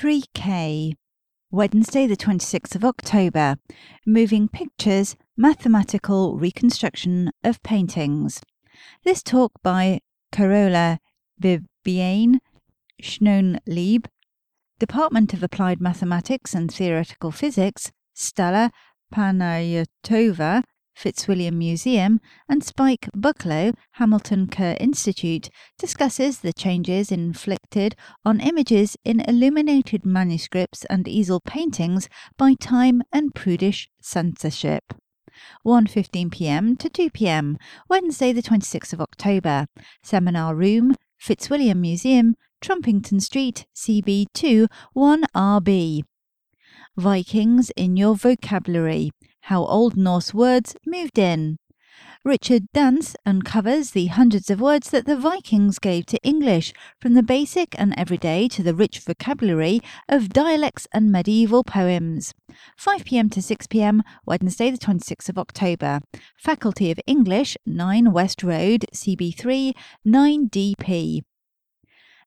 3K, Wednesday the 26th of October, Moving Pictures, Mathematical Reconstruction of Paintings. This talk by Carola-Bibiane Schönlieb, Department of Applied Mathematics and Theoretical Physics, Stella Panayotova, Fitzwilliam Museum, and Spike Bucklow, Hamilton Kerr Institute, discusses the changes inflicted on images in illuminated manuscripts and easel paintings by time and prudish censorship. 1:15pm to 2pm, Wednesday the 26th of October, Seminar Room, Fitzwilliam Museum, Trumpington Street, CB2, 1RB. Vikings in Your Vocabulary, How Old Norse Words Moved In. Richard Dance uncovers the hundreds of words that the Vikings gave to English, from the basic and everyday to the rich vocabulary of dialects and medieval poems. 5pm to 6pm, Wednesday the 26th of October. Faculty of English, 9 West Road, CB3, 9DP.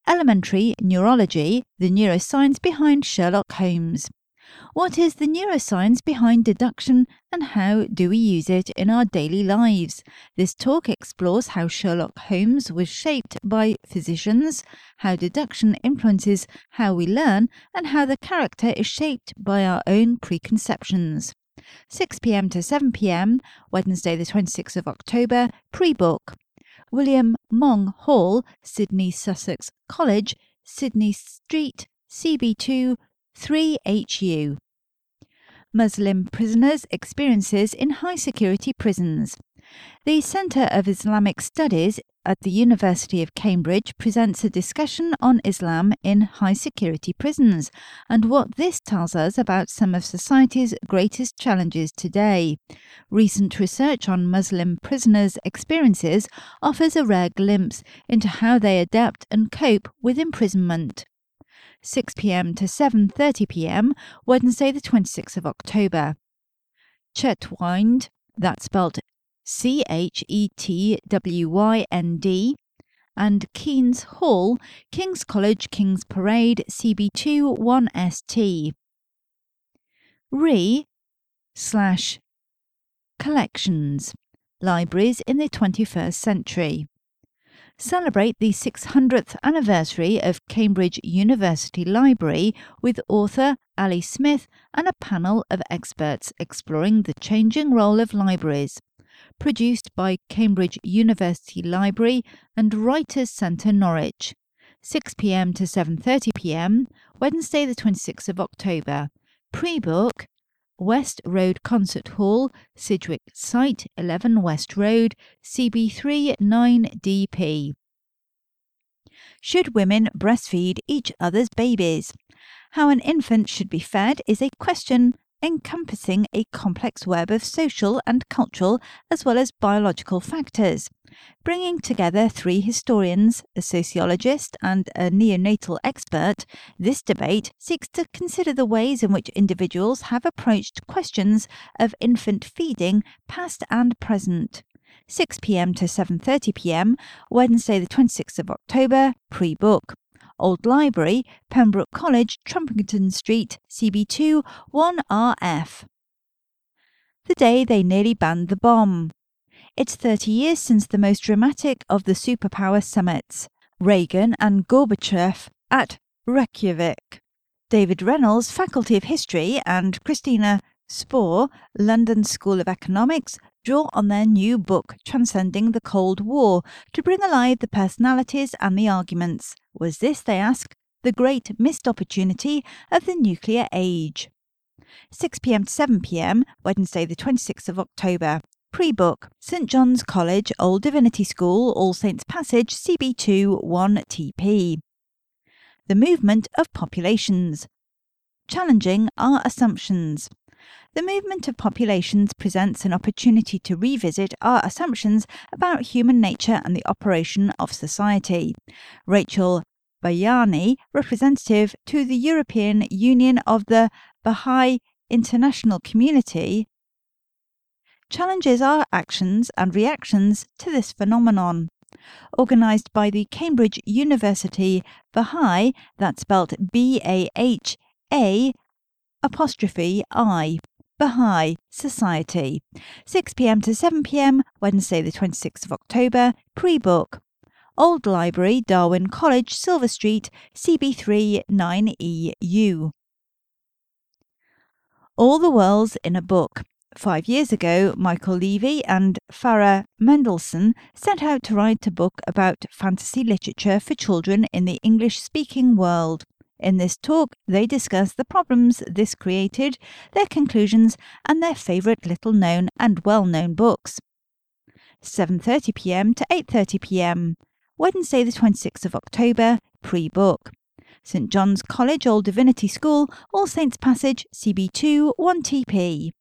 Elementary Neurology, the neuroscience behind Sherlock Holmes. What is the neuroscience behind deduction, and how do we use it in our daily lives? This talk explores how Sherlock Holmes was shaped by physicians, how deduction influences how we learn, and how the character is shaped by our own preconceptions. 6pm to 7pm, Wednesday the 26th of October, pre-book. William Mong Hall, Sydney Sussex College, Sydney Street, CB2, 3HU. Muslim Prisoners' Experiences in High Security Prisons. The Centre of Islamic Studies at the University of Cambridge presents a discussion on Islam in high security prisons and what this tells us about some of society's greatest challenges today. Recent research on Muslim prisoners' experiences offers a rare glimpse into how they adapt and cope with imprisonment. 6pm to 7:30pm, Wednesday the 26th of October. Chetwynd, that's spelt Chetwynd, and Keynes Hall, King's College, King's Parade, CB2 1ST. Re/Collections, Libraries in the 21st Century. Celebrate the 600th anniversary of Cambridge University Library with author Ali Smith and a panel of experts exploring the changing role of libraries. Produced by Cambridge University Library and Writers' Centre Norwich. 6pm to 7:30pm, Wednesday the 26th of October. Pre-book, West Road Concert Hall, Sidgwick Site, 11 West Road, CB3 9DP. Should women breastfeed each other's babies? How an infant should be fed is a question encompassing a complex web of social and cultural as well as biological factors. Bringing together three historians, a sociologist and a neonatal expert, this debate seeks to consider the ways in which individuals have approached questions of infant feeding, past and present. 6pm to 7:30pm, Wednesday the 26th of October, pre-book. Old Library, Pembroke College, Trumpington Street, CB2, 1RF. The day they nearly banned the bomb. It's 30 years since the most dramatic of the superpower summits, Reagan and Gorbachev at Reykjavik. David Reynolds, Faculty of History, and Christina Spohr, London School of Economics, draw on their new book, Transcending the Cold War, to bring alive the personalities and the arguments. Was this, they ask, the great missed opportunity of the nuclear age? 6pm to 7pm, Wednesday the 26th of October. Pre-book, St. John's College, Old Divinity School, All Saints Passage, CB2 1TP. The Movement of Populations. Challenging our assumptions. The movement of populations presents an opportunity to revisit our assumptions about human nature and the operation of society. Rachel Bayani, representative to the European Union of the Baha'i International Community, challenges our actions and reactions to this phenomenon. organised by the Cambridge University Baha'i, that's spelt B-A-H-A', Baha'i Society, 6 p.m. to 7 p.m, Wednesday the 26th of October, pre-book. Old Library, Darwin College, Silver Street, CB3 9EU. All the World's in a Book. 5 years ago, Michael Levy and Farah Mendelssohn set out to write a book about fantasy literature for children in the English-speaking world. In this talk, they discuss the problems this created, their conclusions, and their favourite little-known and well-known books. 7:30pm to 8:30pm, Wednesday the 26th of October, pre-book. St. John's College, Old Divinity School, All Saints Passage, CB2 1TP.